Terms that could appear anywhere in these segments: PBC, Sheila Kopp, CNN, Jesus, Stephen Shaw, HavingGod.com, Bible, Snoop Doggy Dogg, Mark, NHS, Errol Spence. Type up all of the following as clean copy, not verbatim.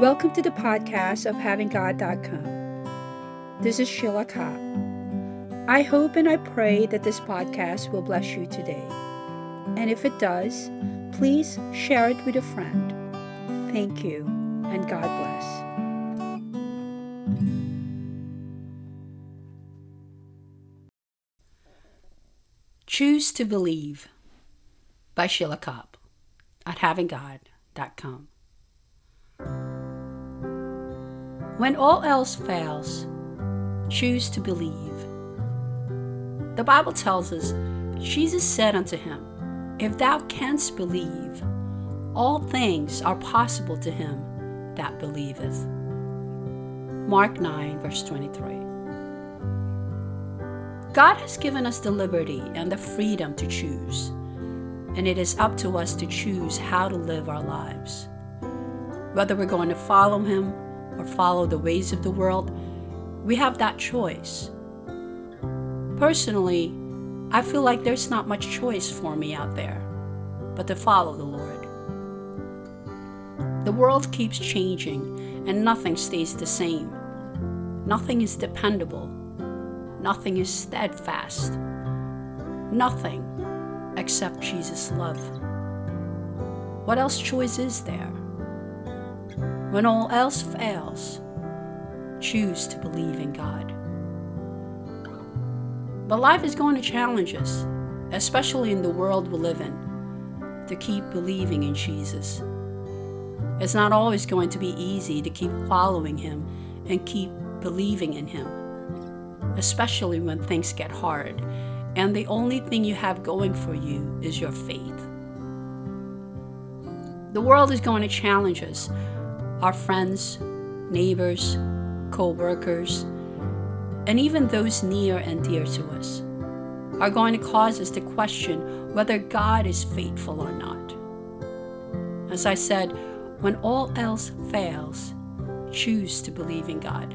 Welcome to the podcast of HavingGod.com. This is Sheila Kopp. I hope and I pray that this podcast will bless you today. And if it does, please share it with a friend. Thank you, and God bless. Choose to Believe by Sheila Kopp at HavingGod.com. When all else fails, choose to believe. The Bible tells us, Jesus said unto him, if thou canst believe, all things are possible to him that believeth. Mark 9, verse 23. God has given us the liberty and the freedom to choose, and it is up to us to choose how to live our lives. Whether we're going to follow him or follow the ways of the world, we have that choice. Personally, I feel like there's not much choice for me out there, but to follow the Lord. The world keeps changing and nothing stays the same. Nothing is dependable. Nothing is steadfast. Nothing except Jesus' love. What else choice is there? When all else fails, choose to believe in God. But life is going to challenge us, especially in the world we live in, to keep believing in Jesus. It's not always going to be easy to keep following him and keep believing in him, especially when things get hard and the only thing you have going for you is your faith. The world is going to challenge us. Our friends, neighbors, co-workers, and even those near and dear to us are going to cause us to question whether God is faithful or not. As I said, when all else fails, choose to believe in God.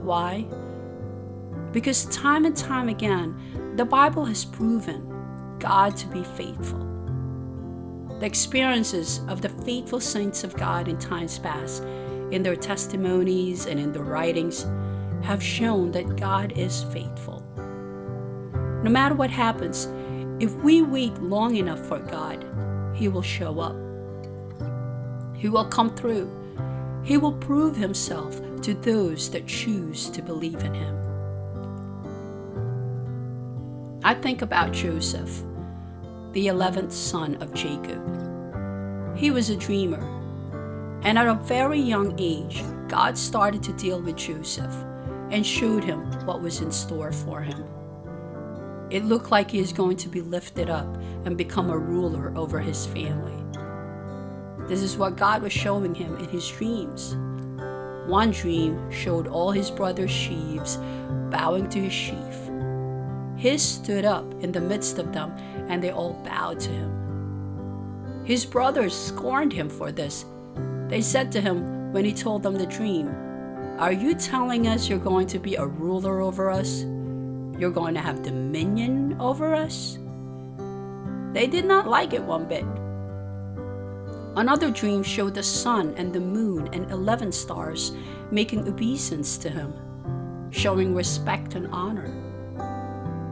Why? Because time and time again, the Bible has proven God to be faithful. The experiences of the faithful saints of God in times past, in their testimonies and in their writings, have shown that God is faithful. No matter what happens, if we wait long enough for God, he will show up. He will come through. He will prove himself to those that choose to believe in him. I think about Joseph, the 11th son of Jacob. He was a dreamer, and at a very young age, God started to deal with Joseph and showed him what was in store for him. It looked like he was going to be lifted up and become a ruler over his family. This is what God was showing him in his dreams. One dream showed all his brothers' sheaves bowing to his sheaf. His stood up in the midst of them, and they all bowed to him. His brothers scorned him for this. They said to him when he told them the dream, are you telling us you're going to be a ruler over us? You're going to have dominion over us? They did not like it one bit. Another dream showed the sun and the moon and 11 stars making obeisance to him, showing respect and honor.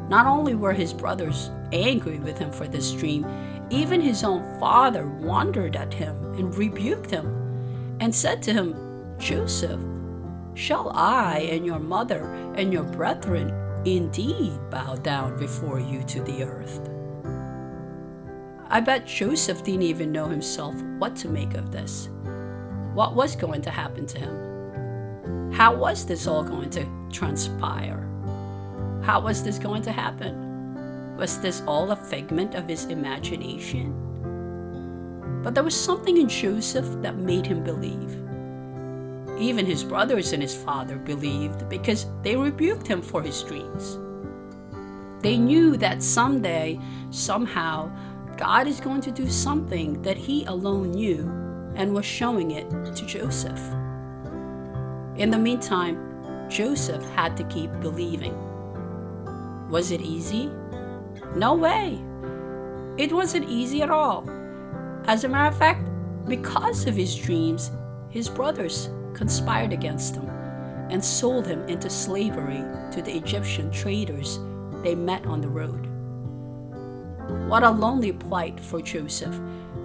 Not only were his brothers angry with him for this dream, even his own father wondered at him and rebuked him and said to him, Joseph, shall I and your mother and your brethren indeed bow down before you to the earth? I bet Joseph didn't even know himself what to make of this. What was going to happen to him? How was this all going to transpire? How was this going to happen? Was this all a figment of his imagination? But there was something in Joseph that made him believe. Even his brothers and his father believed because they rebuked him for his dreams. They knew that someday, somehow, God is going to do something that he alone knew and was showing it to Joseph. In the meantime, Joseph had to keep believing. Was it easy? No way. It wasn't easy at all. As a matter of fact, Because of his dreams, his brothers conspired against him and sold him into slavery to the Egyptian traders they met on the road. What a lonely plight for Joseph,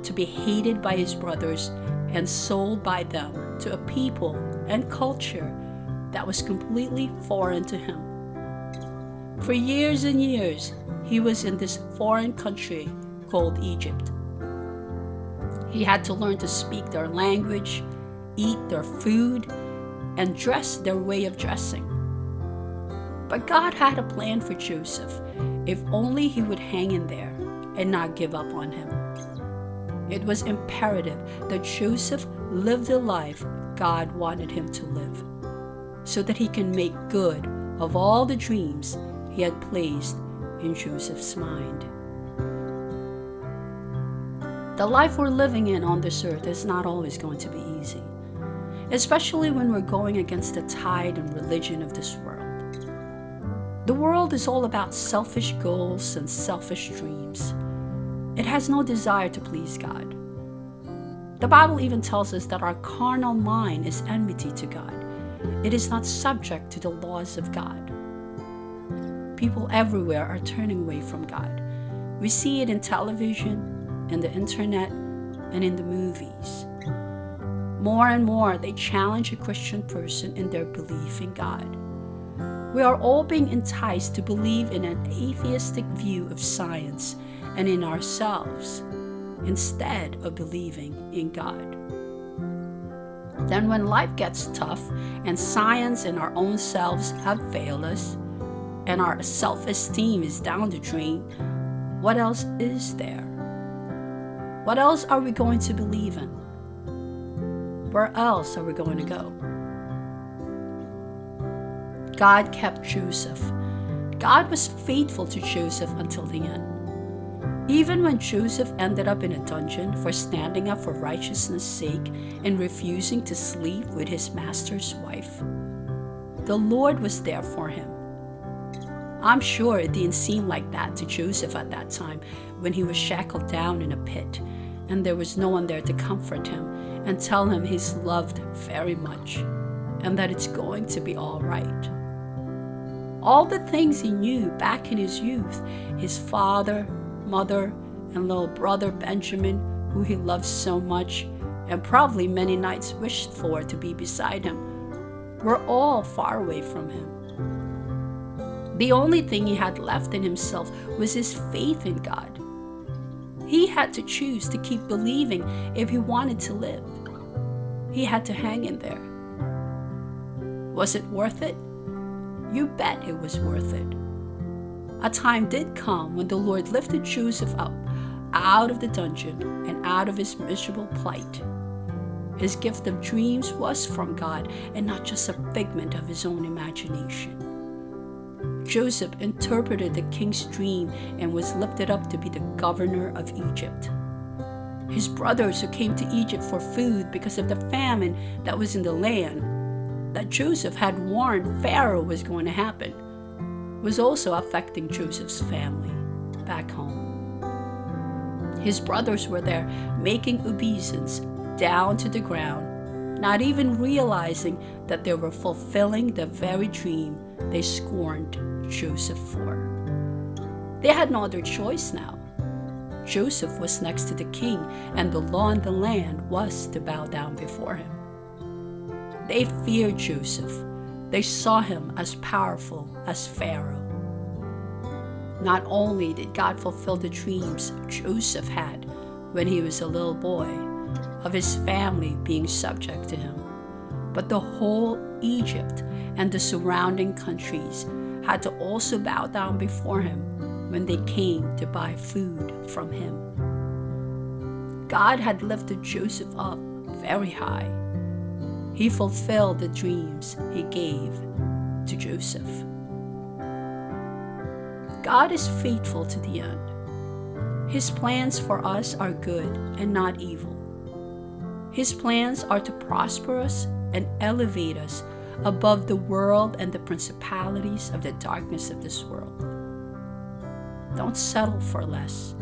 to be hated by his brothers and sold by them to a people and culture that was completely foreign to him. For years and years, he was in this foreign country called Egypt. He had to learn to speak their language, eat their food, and dress their way of dressing. But God had a plan for Joseph, if only he would hang in there and not give up on him. It was imperative that Joseph live the life God wanted him to live, so that he can make good of all the dreams he had placed in Joseph's mind. The life we're living in on this earth is not always going to be easy, especially when we're going against the tide and religion of this world. The world is all about selfish goals and selfish dreams. It has no desire to please God. The Bible even tells us that our carnal mind is enmity to God. It is not subject to the laws of God. People everywhere are turning away from God. We see it in television, in the internet, and in the movies. More and more, they challenge a Christian person in their belief in God. We are all being enticed to believe in an atheistic view of science and in ourselves, instead of believing in God. Then when life gets tough and science and our own selves have failed us and our self-esteem is down the drain, what else is there? What else are we going to believe in? Where else are we going to go? God kept Joseph. God was faithful to Joseph until the end. Even when Joseph ended up in a dungeon for standing up for righteousness' sake and refusing to sleep with his master's wife, the Lord was there for him. I'm sure it didn't seem like that to Joseph at that time when he was shackled down in a pit and there was no one there to comfort him and tell him he's loved very much and that it's going to be all right. All the things he knew back in his youth, his father, mother, and little brother Benjamin, who he loved so much and probably many nights wished for to be beside him, were all far away from him. The only thing he had left in himself was his faith in God. He had to choose to keep believing if he wanted to live. He had to hang in there. Was it worth it? You bet it was worth it. A time did come when the Lord lifted Joseph up out of the dungeon and out of his miserable plight. His gift of dreams was from God and not just a figment of his own imagination. Joseph interpreted the king's dream and was lifted up to be the governor of Egypt. His brothers who came to Egypt for food because of the famine that was in the land, that Joseph had warned Pharaoh was going to happen, was also affecting Joseph's family back home. His brothers were there making obeisance down to the ground, not even realizing that they were fulfilling the very dream they scorned Joseph for. They had no other choice now. Joseph was next to the king, and the law in the land was to bow down before him. They feared Joseph. They saw him as powerful as Pharaoh. Not only did God fulfill the dreams Joseph had when he was a little boy, of his family being subject to him, but the whole Egypt and the surrounding countries had to also bow down before him when they came to buy food from him. God had lifted Joseph up very high. He fulfilled the dreams he gave to Joseph. God is faithful to the end. His plans for us are good and not evil. His plans are to prosper us and elevate us above the world and the principalities of the darkness of this world. Don't settle for less.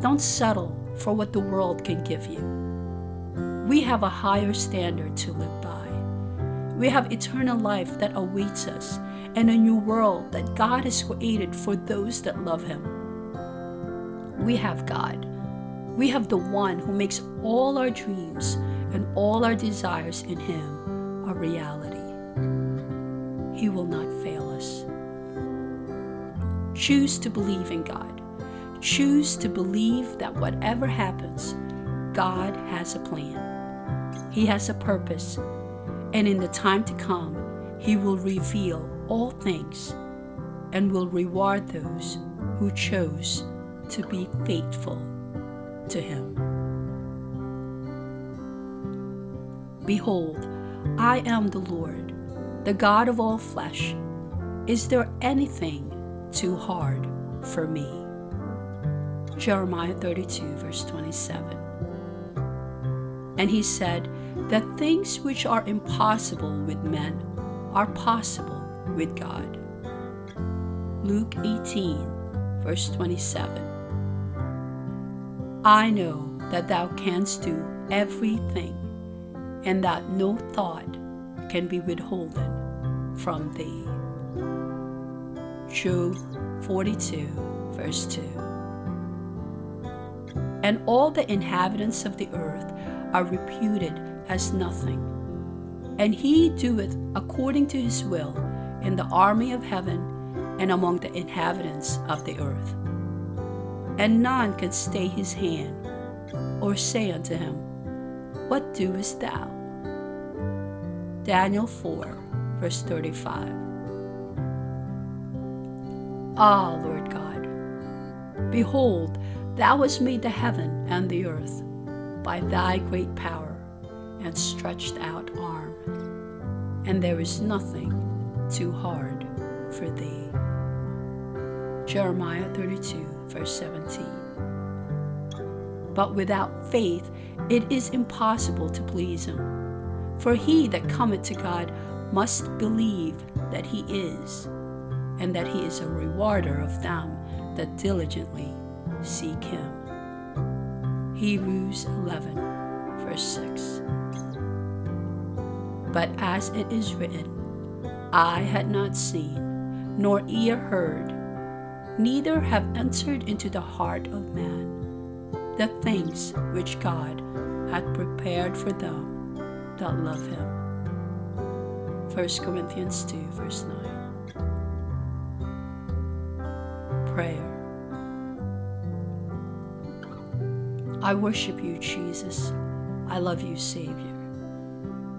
Don't settle for what the world can give you. we have a higher standard to live by. We have eternal life that awaits us and a new world that God has created for those that love Him. We have God. We have the one who makes all our dreams and all our desires in Him a reality. He will not fail us. Choose to believe in God. Choose to believe that whatever happens, God has a plan. He has a purpose. And in the time to come, He will reveal all things and will reward those who chose to be faithful to Him. Behold, I am the Lord, the God of all flesh. Is there anything too hard for me? Jeremiah 32, verse 27. And He said that things which are impossible with men are possible with God. Luke 18, verse 27. I know that thou canst do everything, and that no thought can be withholden from thee. Job 42, verse 2. And all the inhabitants of the earth are reputed as nothing, and He doeth according to His will in the army of heaven and among the inhabitants of the earth. And none can stay His hand, or say unto Him, What doest thou? Daniel 4, verse 35. Ah, Lord God, behold, Thou hast made the heaven and the earth by Thy great power and stretched out arm, and there is nothing too hard for Thee. Jeremiah 32, verse 17. But without faith it is impossible to please Him. For he that cometh to God must believe that He is, and that He is a rewarder of them that diligently seek Him. Hebrews 11, verse 6. But as it is written, Eye had not seen, nor ear heard, neither have entered into the heart of man, the things which God hath prepared for them that love Him. 1 Corinthians 2, verse 9. Prayer. I worship You, Jesus. I love You, Savior.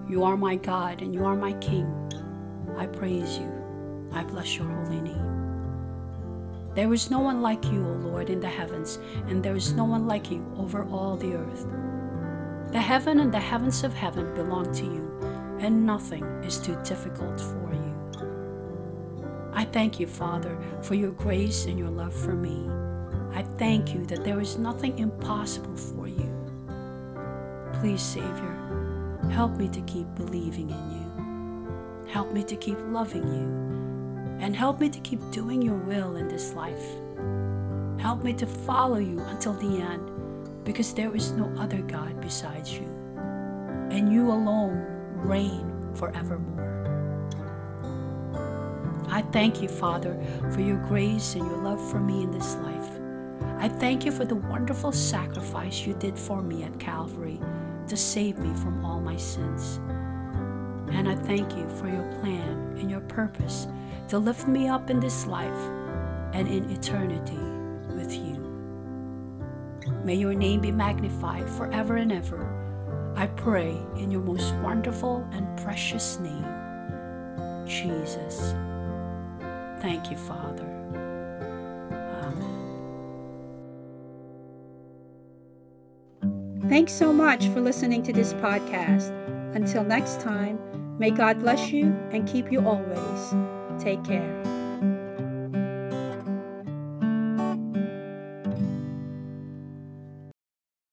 You are my God and You are my King. I praise You. I bless Your holy name. There is no one like You, O Lord, in the heavens, and there is no one like You over all the earth. The heaven and the heavens of heaven belong to You, and nothing is too difficult for You. I thank You, Father, for Your grace and Your love for me. I thank You that there is nothing impossible for You. Please, Savior, help me to keep believing in You. Help me to keep loving You. And help me to keep doing Your will in this life. Help me to follow You until the end, because there is no other God besides You, and You alone reign forevermore. I thank You, Father, for Your grace and Your love for me in this life. I thank You for the wonderful sacrifice You did for me at Calvary to save me from all my sins. And I thank You for Your plan and Your purpose to lift me up in this life and in eternity with You. May Your name be magnified forever and ever. I pray in Your most wonderful and precious name, Jesus. Thank You, Father. Amen. Thanks so much for listening to this podcast. Until next time, may God bless you and keep you always. Take care.